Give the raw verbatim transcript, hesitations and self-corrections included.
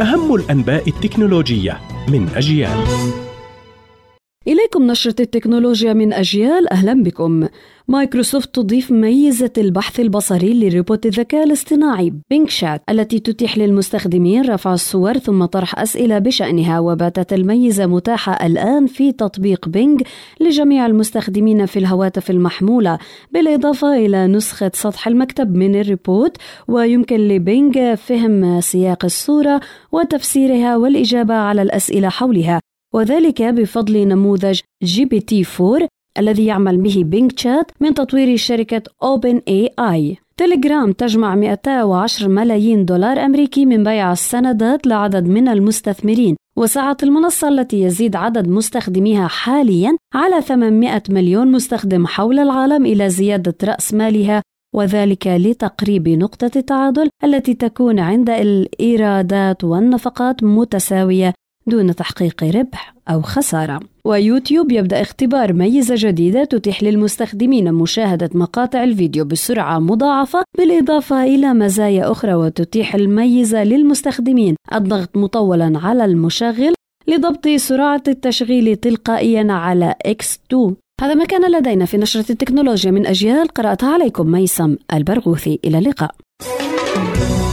أهم الأنباء التكنولوجية من أجيال. إليكم نشرة التكنولوجيا من أجيال، أهلا بكم. مايكروسوفت تضيف ميزة البحث البصري لروبوت الذكاء الاصطناعي بينج شات التي تتيح للمستخدمين رفع الصور ثم طرح أسئلة بشأنها، وباتت الميزة متاحة الآن في تطبيق بينج لجميع المستخدمين في الهواتف المحمولة، بالإضافة إلى نسخة سطح المكتب من الروبوت، ويمكن لبينج فهم سياق الصورة وتفسيرها والإجابة على الأسئلة حولها، وذلك بفضل نموذج جي بي تي أربعة الذي يعمل به بينج شات من تطوير شركة أوبن إيه آي. تيليجرام تجمع مئتين وعشرة ملايين دولار أمريكي من بيع السندات لعدد من المستثمرين، وسعت المنصة التي يزيد عدد مستخدميها حالياً على ثمانمئة مليون مستخدم حول العالم إلى زيادة رأس مالها، وذلك لتقريب نقطة التعادل التي تكون عند الإيرادات والنفقات متساوية دون تحقيق ربح أو خسارة. ويوتيوب يبدأ اختبار ميزة جديدة تتيح للمستخدمين مشاهدة مقاطع الفيديو بسرعة مضاعفة، بالإضافة إلى مزايا أخرى، وتتيح الميزة للمستخدمين الضغط مطولا على المشغل لضبط سرعة التشغيل تلقائيا على إكس اثنين. هذا ما كان لدينا في نشرة التكنولوجيا من أجيال، قرأتها عليكم ميسم البرغوثي، إلى اللقاء.